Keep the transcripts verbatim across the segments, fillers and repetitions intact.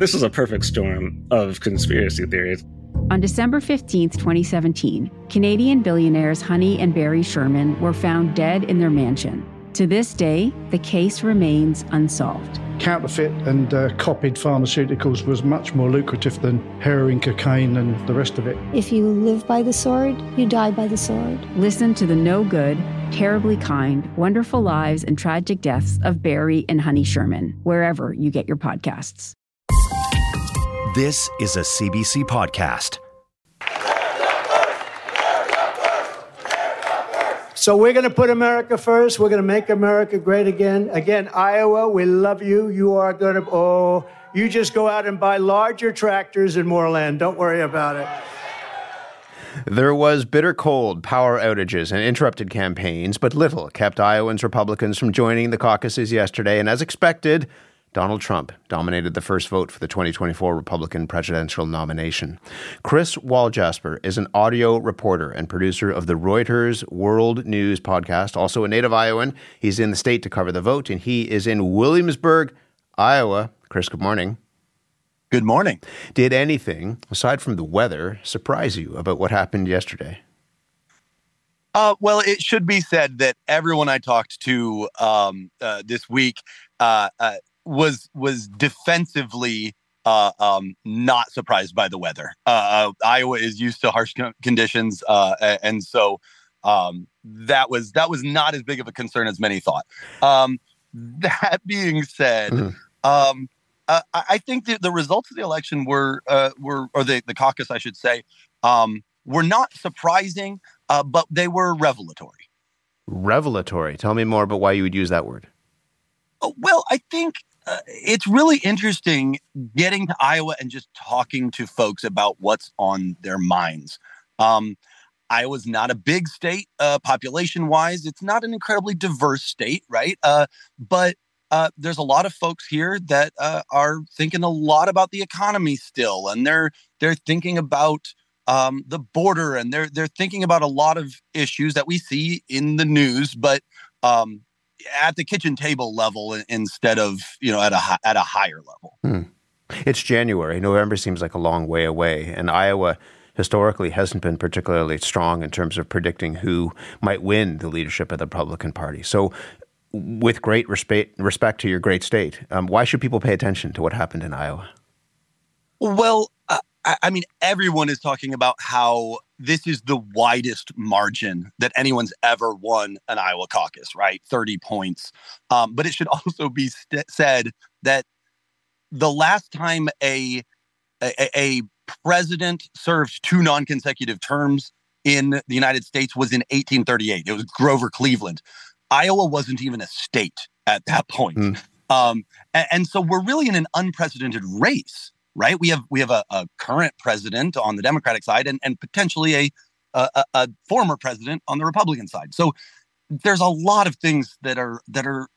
This is a perfect storm of conspiracy theories. On December fifteenth, twenty seventeen, Canadian billionaires Honey and Barry Sherman were found dead in their mansion. To this day, the case remains unsolved. Counterfeit and uh, copied pharmaceuticals was much more lucrative than heroin, cocaine, and the rest of it. If you live by the sword, you die by the sword. Listen to the no good, terribly kind, wonderful lives and tragic deaths of Barry and Honey Sherman, wherever you get your podcasts. This is a C B C podcast. So we're going to put America first. We're going to make America great again. Again, Iowa, we love you. You are going to, oh, you just go out and buy larger tractors and more land. Don't worry about it. There was bitter cold, power outages, and interrupted campaigns, but little kept Iowans Republicans from joining the caucuses yesterday. And as expected, Donald Trump dominated the first vote for the twenty twenty-four Republican presidential nomination. Chris Walljasper is an audio reporter and producer of the Reuters World News Podcast, also a native Iowan. He's in the state to cover the vote, and he is in Williamsburg, Iowa. Chris, good morning. Good morning. Did anything, aside from the weather, surprise you about what happened yesterday? Uh, well, it should be said that everyone I talked to um, uh, this week uh, uh, was was defensively uh, um, not surprised by the weather. Uh, Iowa is used to harsh conditions, uh, and so um, that was that was not as big of a concern as many thought. Um, that being said, mm. um, uh, I think that the results of the election were uh, were or the, the caucus, I should say, um, were not surprising, uh, but they were revelatory. Revelatory. Tell me more about why you would use that word. Oh, well, I think. Uh, it's really interesting getting to Iowa and just talking to folks about what's on their minds. Um, Iowa's not a big state, uh, population-wise. It's not an incredibly diverse state, right? Uh, but uh, there's a lot of folks here that uh, are thinking a lot about the economy still, and they're they're thinking about um, the border, and they're they're thinking about a lot of issues that we see in the news, but. Um, at the kitchen table level instead of, you know, at a at a higher level. Hmm. It's January. November seems like a long way away. And Iowa historically hasn't been particularly strong in terms of predicting who might win the leadership of the Republican Party. So with great respect, respect to your great state, um, why should people pay attention to what happened in Iowa? Well, uh, I mean, everyone is talking about how this is the widest margin that anyone's ever won an Iowa caucus, right? thirty points. Um, but it should also be st- said that the last time a, a, a president served two non-consecutive terms in the United States was in eighteen thirty-eight. It was Grover Cleveland. Iowa wasn't even a state at that point. Mm. Um, and, and so we're really in an unprecedented race. Right. We have we have a, a current president on the Democratic side and, and potentially a, a a former president on the Republican side. So there's a lot of things that are that are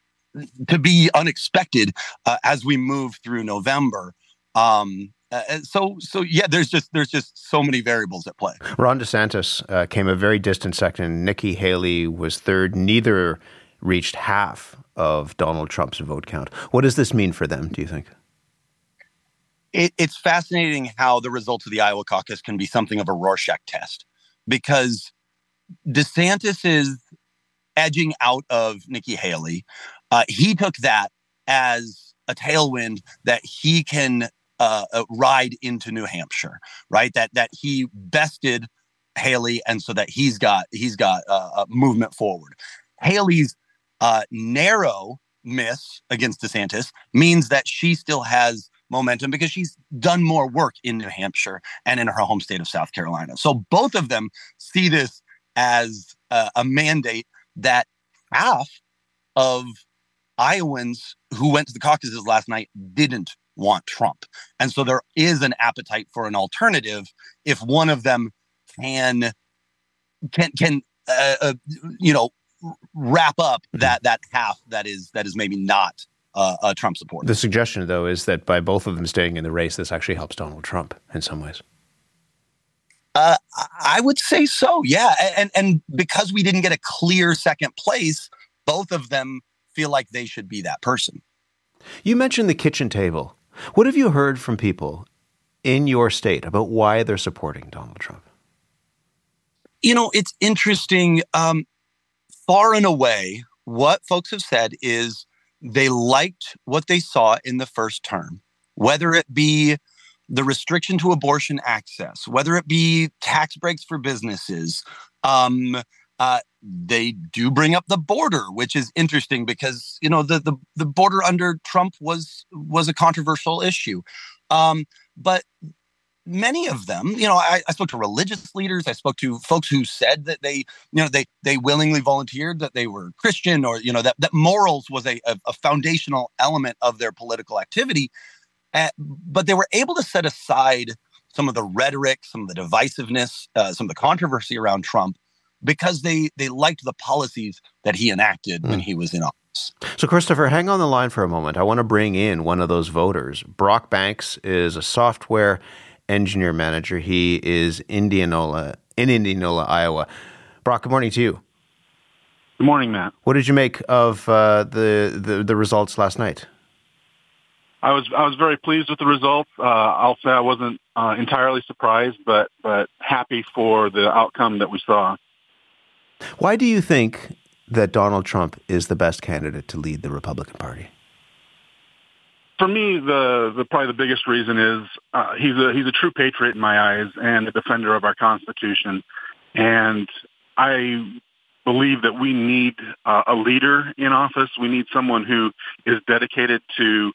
to be unexpected uh, as we move through November. Um Uh, so, so yeah, there's just there's just so many variables at play. Ron DeSantis uh, came a very distant second. Nikki Haley was third. Neither reached half of Donald Trump's vote count. What does this mean for them, do you think? It, it's fascinating how the results of the Iowa caucus can be something of a Rorschach test, because DeSantis is edging out of Nikki Haley. Uh, he took that as a tailwind that he can uh, ride into New Hampshire, right? That that he bested Haley, and so that he's got he's got uh, a movement forward. Haley's uh, narrow miss against DeSantis means that she still has momentum because she's done more work in New Hampshire and in her home state of South Carolina. So both of them see this as uh, a mandate that half of Iowans who went to the caucuses last night didn't want Trump. And so there is an appetite for an alternative if one of them can, can, can uh, uh, you know, wrap up that, that half that is, that is maybe not Uh, uh, Trump support. The suggestion, though, is that by both of them staying in the race, this actually helps Donald Trump in some ways. Uh, I would say so, yeah. And and because we didn't get a clear second place, both of them feel like they should be that person. You mentioned the kitchen table What have you heard from people in your state about why they're supporting Donald Trump? You know, it's interesting. Um, far and away, what folks have said is they liked what they saw in the first term, whether it be the restriction to abortion access, whether it be tax breaks for businesses. Um, uh, they do bring up the border, which is interesting because, you know, the the, the border under Trump was was a controversial issue. Um, but many of them, you know, I, I spoke to religious leaders. I spoke to folks who said that they, you know, they they willingly volunteered, that they were Christian, or, you know, that, that morals was a, a foundational element of their political activity. Uh, but they were able to set aside some of the rhetoric, some of the divisiveness, uh, some of the controversy around Trump, because they they liked the policies that he enacted mm. when he was in office. So, Christopher, hang on the line for a moment. I want to bring in one of those voters. Brock Banks is a software engineer manager. He is Indianola, in Indianola, Iowa. Brock, good morning to you. Good morning, Matt. What did you make of uh, the, the the results last night? I was I was very pleased with the results. Uh, I'll say I wasn't uh, entirely surprised, but but happy for the outcome that we saw. Why do you think that Donald Trump is the best candidate to lead the Republican Party? For me, the, the probably the biggest reason is uh, he's a he's a true patriot in my eyes and a defender of our Constitution, and I believe that we need uh, a leader in office. We need someone who is dedicated to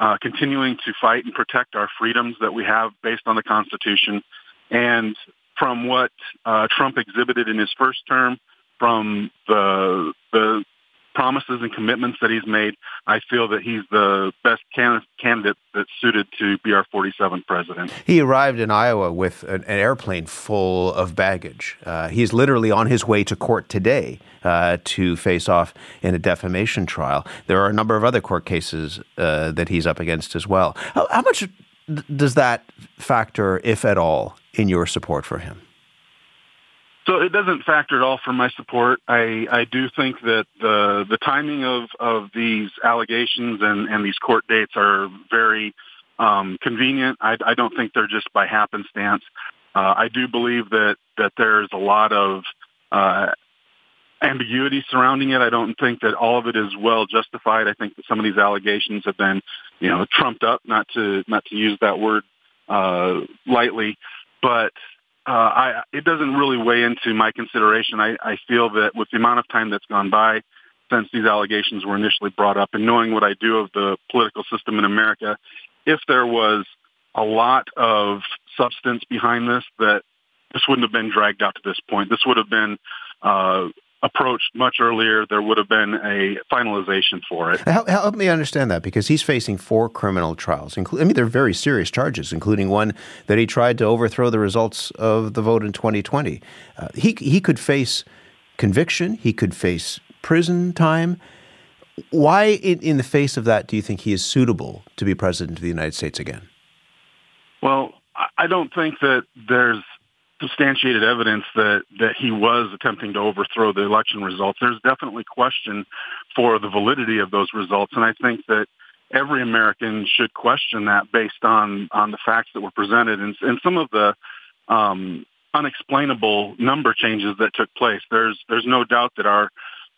uh, continuing to fight and protect our freedoms that we have based on the Constitution. And from what uh, Trump exhibited in his first term, from the the promises and commitments that he's made, I feel that he's the best can- candidate that's suited to be our forty-seventh president. He arrived in Iowa with an, an airplane full of baggage. Uh, he's literally on his way to court today uh, to face off in a defamation trial. There are a number of other court cases uh, that he's up against as well. How, how much does that factor, if at all, in your support for him? So it doesn't factor at all for my support. I, I do think that the the timing of, of these allegations and, and these court dates are very um, convenient. I, I don't think they're just by happenstance. Uh, I do believe that, that there's a lot of uh, ambiguity surrounding it. I don't think that all of it is well justified. I think that some of these allegations have been, you know, trumped up, not to not to use that word uh, lightly, but Uh, I, it doesn't really weigh into my consideration. I, I feel that with the amount of time that's gone by since these allegations were initially brought up, and knowing what I do of the political system in America, if there was a lot of substance behind this, that this wouldn't have been dragged out to this point. This would have been uh, approached much earlier. There would have been a finalization for it. Help, help me understand that, because he's facing four criminal trials. Inclu- I mean, they're very serious charges, including one that he tried to overthrow the results of the vote in twenty twenty. Uh, he he could face conviction. He could face prison time. Why, in, in the face of that, do you think he is suitable to be president of the United States again? Well, I don't think that there's substantiated evidence that, that he was attempting to overthrow the election results. There's definitely question for the validity of those results, and I think that every American should question that based on, on the facts that were presented and, and some of the um, unexplainable number changes that took place. There's there's no doubt that our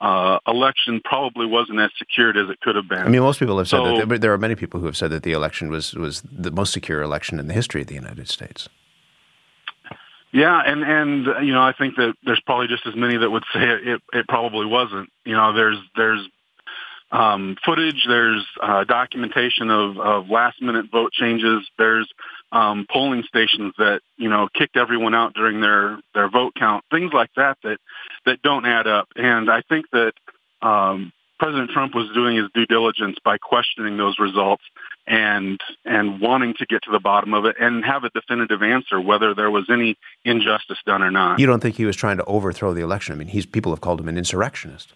uh, election probably wasn't as secured as it could have been. I mean, most people have said so, that. But there are many people who have said that the election was, was the most secure election in the history of the United States. Yeah, and, and you know, I think that there's probably just as many that would say it, it, it probably wasn't. You know, there's there's um, footage, there's uh, documentation of, of last-minute vote changes, there's um, polling stations that, you know, kicked everyone out during their, their vote count, things like that, that that don't add up. And I think that um, President Trump was doing his due diligence by questioning those results and and wanting to get to the bottom of it and have a definitive answer whether there was any injustice done or not. You don't think he was trying to overthrow the election? I mean, he's people have called him an insurrectionist.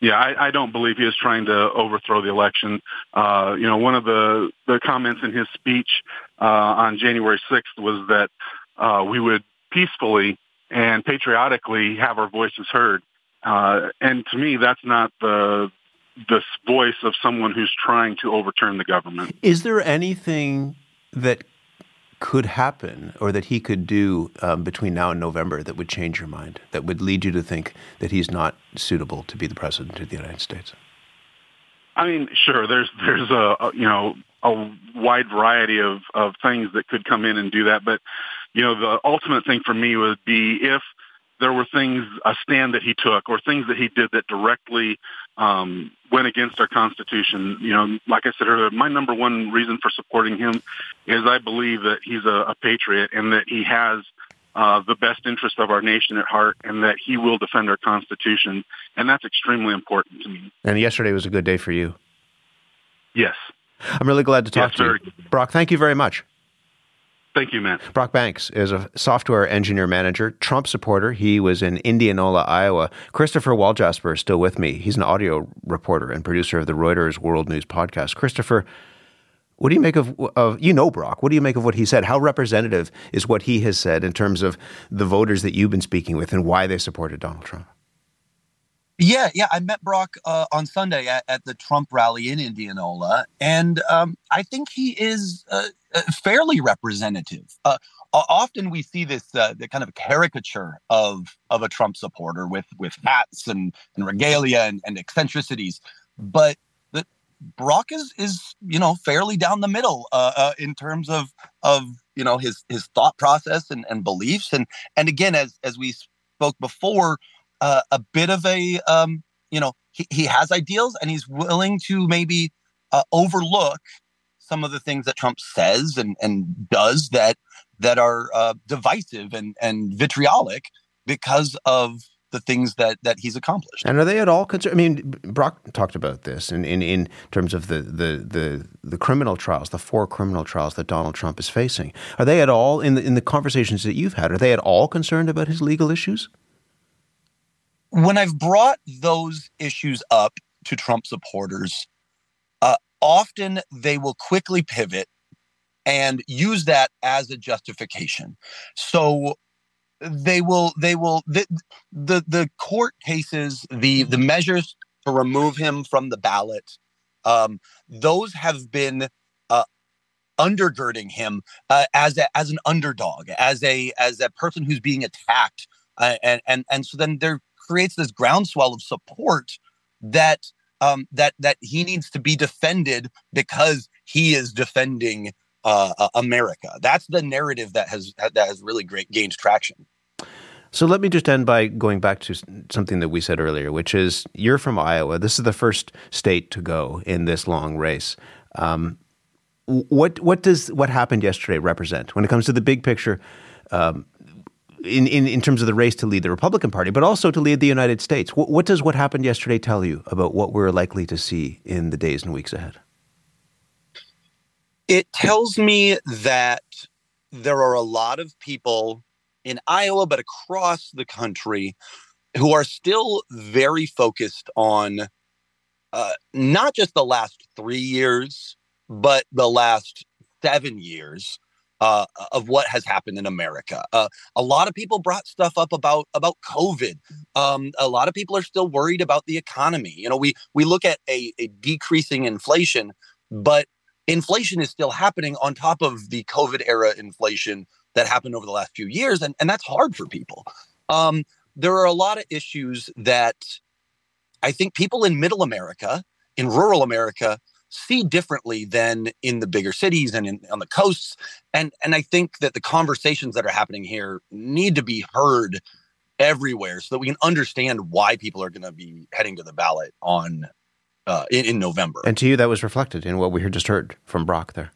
Yeah, I, I don't believe he was trying to overthrow the election. Uh, you know, one of the, the comments in his speech uh, on January sixth was that uh, we would peacefully and patriotically have our voices heard. Uh, and to me, that's not the this voice of someone who's trying to overturn the government. Is there anything that could happen or that he could do um, between now and November that would change your mind, that would lead you to think that he's not suitable to be the president of the United States? I mean, sure, there's there's a, a you know a wide variety of, of things that could come in and do that. But, you know, the ultimate thing for me would be if there were things, a stand that he took or things that he did that directly um, went against our Constitution. You know, like I said earlier, my number one reason for supporting him is I believe that he's a, a patriot and that he has uh, the best interest of our nation at heart and that he will defend our Constitution. And that's extremely important to me. And yesterday was a good day for you. Yes. I'm really glad to talk yes, to you. Brock, thank you very much. Thank you, Matt. Brock Banks is a software engineer manager, Trump supporter. He was in Indianola, Iowa. Christopher Walljasper is still with me. He's an audio reporter and producer of the Reuters World News Podcast. Christopher, what do you make of, of, you know, Brock, what do you make of what he said? How representative is what he has said in terms of the voters that you've been speaking with and why they supported Donald Trump? Yeah, yeah. I met Brock uh, on Sunday at, at the Trump rally in Indianola, and um, I think he is uh, fairly representative. Uh, often we see this uh, the kind of caricature of of a Trump supporter with with hats and, and regalia and, and eccentricities, but the, Brock is is you know fairly down the middle uh, uh, in terms of of you know his his thought process and, and beliefs, and and again as as we spoke before. Uh, a bit of a, um, you know, he, he has ideals and he's willing to maybe uh, overlook some of the things that Trump says and, and does that that are uh, divisive and, and vitriolic because of the things that that he's accomplished. And are they at all concerned? I mean, Brock talked about this in, in, in terms of the, the the the criminal trials, the four criminal trials that Donald Trump is facing. Are they at all in the, in the conversations that you've had? Are they at all concerned about his legal issues? When I've brought those issues up to Trump supporters, uh, often they will quickly pivot and use that as a justification. So they will, they will, the the, the court cases, the the measures to remove him from the ballot, um, those have been uh, undergirding him uh, as a, as an underdog, as a as a person who's being attacked, uh, and and and so then they're. Creates this groundswell of support that um, that that he needs to be defended because he is defending uh, America. That's the narrative that has that has really great gained traction. So let me just end by going back to something that we said earlier, which is you're from Iowa. This is the first state to go in this long race. Um, what what does what happened yesterday represent when it comes to the big picture? Um, In, in, in terms of the race to lead the Republican Party, but also to lead the United States. W- what does what happened yesterday tell you about what we're likely to see in the days and weeks ahead? It tells me that there are a lot of people in Iowa, but across the country, who are still very focused on uh, not just the last three years, but the last seven years. Uh, of what has happened in America. Uh, a lot of people brought stuff up about about COVID. Um, a lot of people are still worried about the economy. You know, we we look at a, a decreasing inflation, but inflation is still happening on top of the COVID era inflation that happened over the last few years. And, and that's hard for people. Um, there are a lot of issues that I think people in middle America, in rural America, see differently than in the bigger cities and in, on the coasts. And and I think that the conversations that are happening here need to be heard everywhere so that we can understand why people are going to be heading to the ballot on uh, in, in November. And to you, that was reflected in what we just heard from Brock there.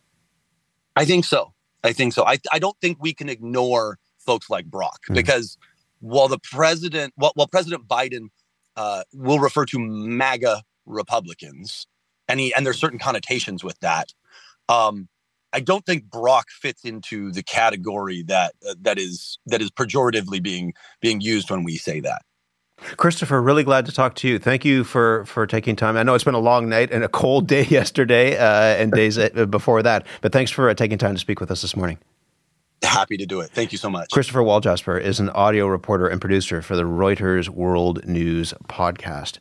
I think so. I think so. I, I don't think we can ignore folks like Brock, mm-hmm. because while the president, while, while President Biden uh, will refer to MAGA Republicans, And, he, and there's certain connotations with that. Um, I don't think Brock fits into the category that uh, that is that is pejoratively being being used when we say that. Christopher, really glad to talk to you. Thank you for for taking time. I know it's been a long night and a cold day yesterday uh, and days before that, but thanks for uh, taking time to speak with us this morning. Happy to do it. Thank you so much. Christopher Walljasper is an audio reporter and producer for the Reuters World News Podcast.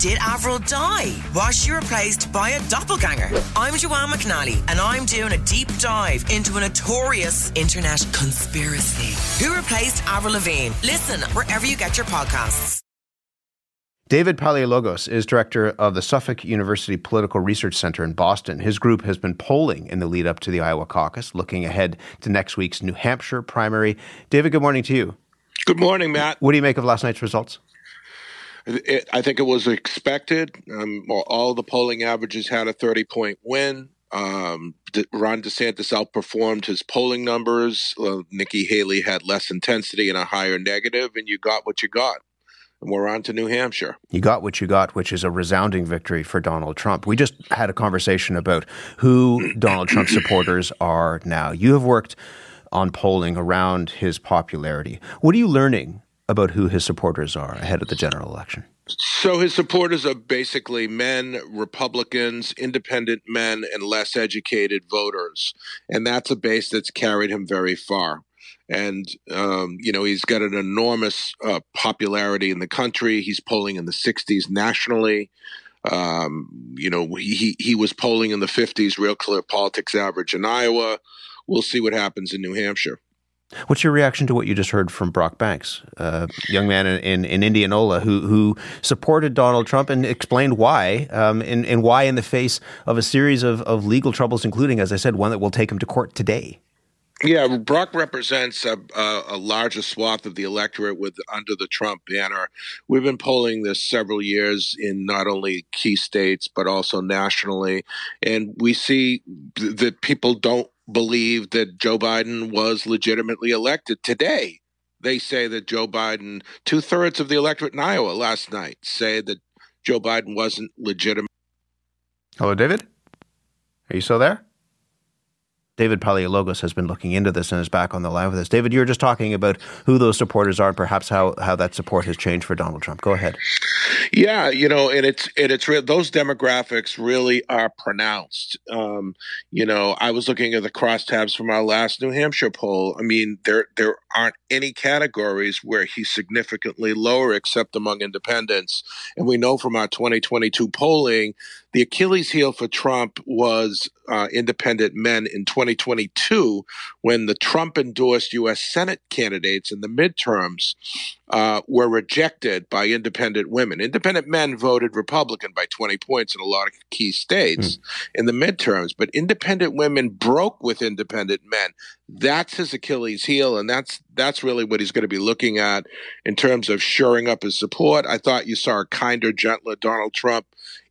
Did Avril die? Was she replaced by a doppelganger? I'm Joanne McNally, and I'm doing a deep dive into a notorious internet conspiracy. Who replaced Avril Lavigne? Listen wherever you get your podcasts. David Paleologos is director of the Suffolk University Political Research Center in Boston. His group has been polling in the lead up to the Iowa caucus, looking ahead to next week's New Hampshire primary. David, good morning to you. Good morning, Matt. What do you make of last night's results? It, I think it was expected. Um, all the polling averages had a thirty-point win. Um, De- Ron DeSantis outperformed his polling numbers. Uh, Nikki Haley had less intensity and a higher negative, and you got what you got. And we're on to New Hampshire. You got what you got, which is a resounding victory for Donald Trump. We just had a conversation about who Donald Trump supporters are now. You have worked on polling around his popularity. What are you learning about who his supporters are ahead of the general election? So his supporters are basically men, Republicans, independent men, and less educated voters. And that's a base that's carried him very far. And, um, you know, he's got an enormous uh, popularity in the country. He's polling in the sixties nationally. Um, you know, he, he was polling in the fifties, Real Clear Politics average in Iowa. We'll see what happens in New Hampshire. What's your reaction to what you just heard from Brock Banks, a young man in, in, in Indianola who who supported Donald Trump and explained why, um, and, and why in the face of a series of, of legal troubles, including, as I said, one that will take him to court today? Yeah, Brock represents a, a, a larger swath of the electorate with under the Trump banner. We've been polling this several years in not only key states, but also nationally. And we see th- that people don't believe that Joe Biden was legitimately elected today. They say that Joe Biden, two-thirds of the electorate in Iowa last night, say that Joe Biden wasn't legitimate. Hello, David? Are you still there? David Paleologos has been looking into this and is back on the line with us. David, you were just talking about who those supporters are and perhaps how, how that support has changed for Donald Trump. Go ahead. Yeah, you know, and it's and it's real. Those demographics really are pronounced. Um, you know, I was looking at the crosstabs from our last New Hampshire poll. I mean, there there aren't any categories where he's significantly lower except among independents. And we know from our twenty twenty-two polling, the Achilles heel for Trump was uh, independent men in twenty twenty-two when the Trump-endorsed U S Senate candidates in the midterms uh, were rejected by independent women. Independent men voted Republican by twenty points in a lot of key states mm. in the midterms, but independent women broke with independent men. That's his Achilles heel, and that's that's really what he's going to be looking at in terms of shoring up his support. I thought you saw a kinder, gentler Donald Trump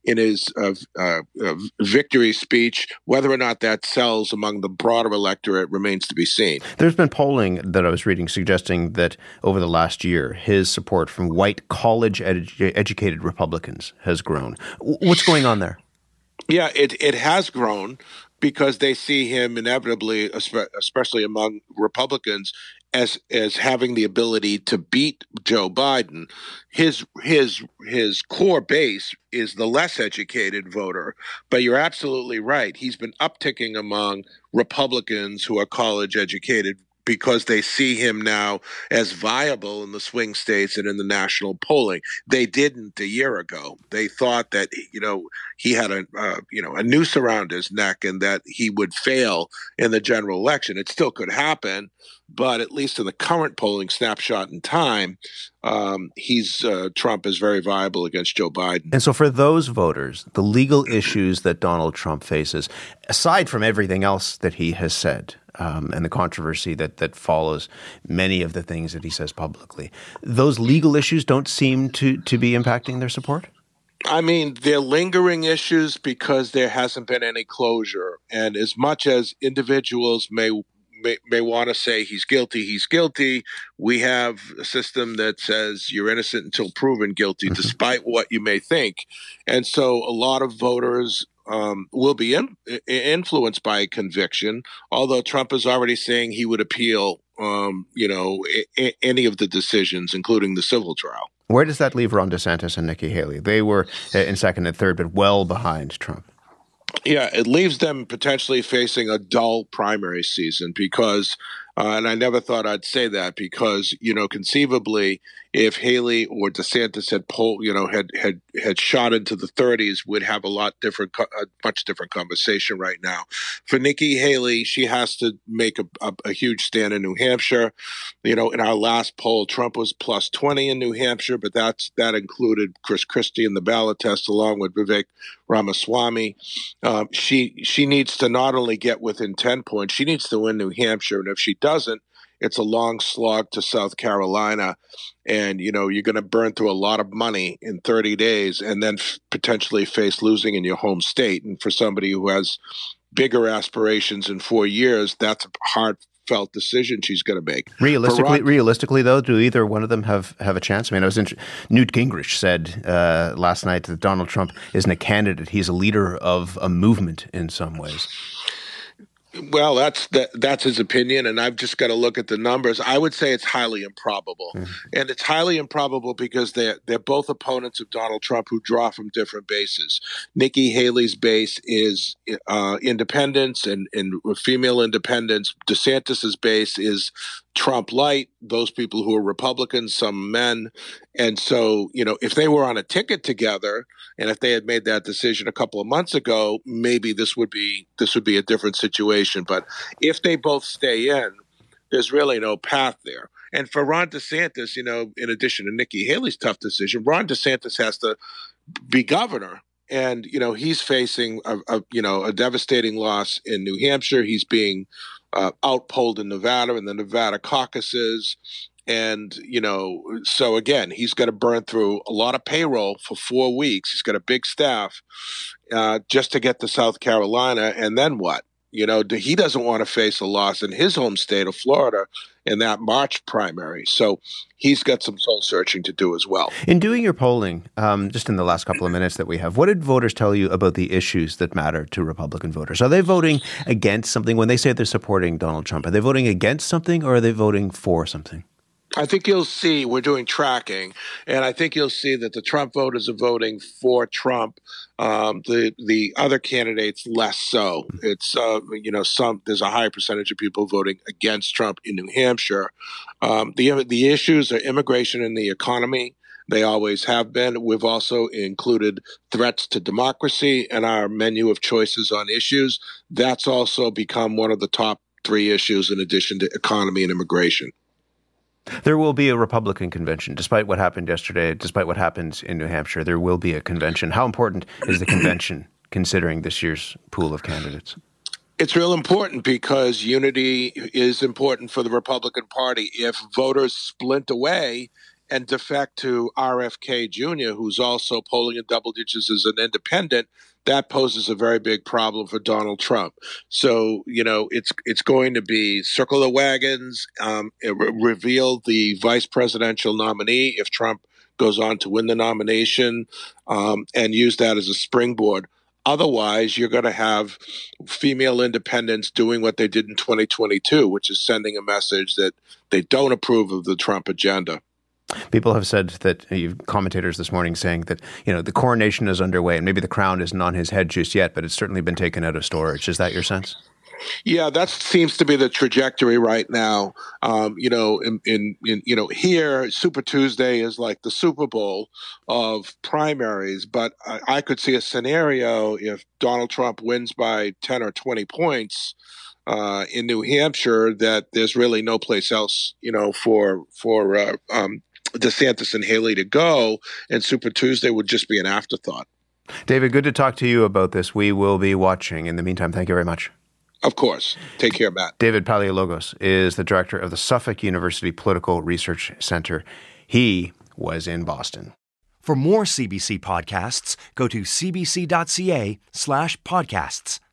in his uh, uh, uh, victory speech. Whether or not that sells among the broader electorate remains to be seen. There's been polling that I was reading suggesting that over the last year, his support from white college-educated edu- Republicans has grown. W- what's going on there? Yeah, it it has grown because they see him inevitably, especially among Republicans, as as having the ability to beat Joe Biden. His his his core base is the less educated voter, but you're absolutely right. He's been upticking among Republicans who are college educated because they see him now as viable in the swing states and in the national polling. They didn't a year ago. They thought that, you know, he had a, uh, you know, a noose around his neck and that he would fail in the general election. It still could happen, but at least in the current polling snapshot in time, um, he's uh, Trump is very viable against Joe Biden. And so for those voters, the legal issues that Donald Trump faces, aside from everything else that he has said, Um, and the controversy that, that follows many of the things that he says publicly, those legal issues don't seem to, to be impacting their support? I mean, they're lingering issues because there hasn't been any closure. And as much as individuals may may, may want to say he's guilty, he's guilty, we have a system that says you're innocent until proven guilty, despite what you may think. And so a lot of voters Um, will be in, influenced by conviction, although Trump is already saying he would appeal, um, you know, a, a, any of the decisions, including the civil trial. Where does that leave Ron DeSantis and Nikki Haley? They were in second and third, but well behind Trump. Yeah, it leaves them potentially facing a dull primary season because, uh, and I never thought I'd say that because, you know, conceivably, if Haley or DeSantis had poll, you know, had had had shot into the thirties, would have a lot different, a much different conversation right now. For Nikki Haley, she has to make a, a, a huge stand in New Hampshire. You know, in our last poll, Trump was plus twenty in New Hampshire, but that's that included Chris Christie in the ballot test, along with Vivek Ramaswamy. Um, she she needs to not only get within ten points, she needs to win New Hampshire, and if she doesn't, it's a long slog to South Carolina, and you know you're going to burn through a lot of money in thirty days, and then f- potentially face losing in your home state. And for somebody who has bigger aspirations in four years, that's a hard. Felt decision she's going to make. Realistically, Ron- realistically, though, do either one of them have, have a chance? I mean, I was int- Newt Gingrich said uh, last night that Donald Trump isn't a candidate; he's a leader of a movement in some ways. Well, that's that, that's his opinion, and I've just got to look at the numbers. I would say it's highly improbable, mm-hmm. and it's highly improbable because they're they're both opponents of Donald Trump who draw from different bases. Nikki Haley's base is uh, independence and, and female independence. DeSantis's base is Trump light, those people who are Republicans, some men. And so, you know, if they were on a ticket together and if they had made that decision a couple of months ago, maybe this would be this would be a different situation. But if they both stay in, there's really no path there. And for Ron DeSantis, you know, in addition to Nikki Haley's tough decision, Ron DeSantis has to be governor. And, you know, he's facing, a, a you know, a devastating loss in New Hampshire. He's being Uh, outpolled in Nevada in the Nevada caucuses. And, you know, so again, he's got to burn through a lot of payroll for four weeks. He's got a big staff uh, just to get to South Carolina. And then what? You know, he doesn't want to face a loss in his home state of Florida in that March primary. So he's got some soul searching to do as well. In doing your polling, um, just in the last couple of minutes that we have, what did voters tell you about the issues that matter to Republican voters? Are they voting against something when they say they're supporting Donald Trump? Are they voting against something or are they voting for something? I think you'll see we're doing tracking, and I think you'll see that the Trump voters are voting for Trump. Um, the the other candidates less so. It's uh, you know some there's a higher percentage of people voting against Trump in New Hampshire. Um, the the issues are immigration and the economy. They always have been. We've also included threats to democracy in our menu of choices on issues. That's also become one of the top three issues in addition to economy and immigration. There will be a Republican convention, despite what happened yesterday, despite what happens in New Hampshire. There will be a convention. How important is the convention considering this year's pool of candidates? It's real important because unity is important for the Republican Party. If voters splint away and defect to R F K Junior, who's also polling in double digits as an independent, that poses a very big problem for Donald Trump. So, you know, it's it's going to be circle the wagons, um, re- reveal the vice presidential nominee if Trump goes on to win the nomination, um, and use that as a springboard. Otherwise, you're going to have female independents doing what they did in twenty twenty-two, which is sending a message that they don't approve of the Trump agenda. People have said that uh, commentators this morning saying that, you know, the coronation is underway and maybe the crown isn't on his head just yet, but it's certainly been taken out of storage. Is that your sense? Yeah, that seems to be the trajectory right now. Um, you know, in, in, in you know here, Super Tuesday is like the Super Bowl of primaries. But I, I could see a scenario if Donald Trump wins by ten or twenty points uh, in New Hampshire that there's really no place else, you know, for for uh, um, DeSantis and Haley to go, and Super Tuesday would just be an afterthought. David, good to talk to you about this. We will be watching. In the meantime, thank you very much. Of course. Take care, Matt. David Paleologos is the director of the Suffolk University Political Research Center. He was in Boston. For more C B C podcasts, go to cbc.ca slash podcasts.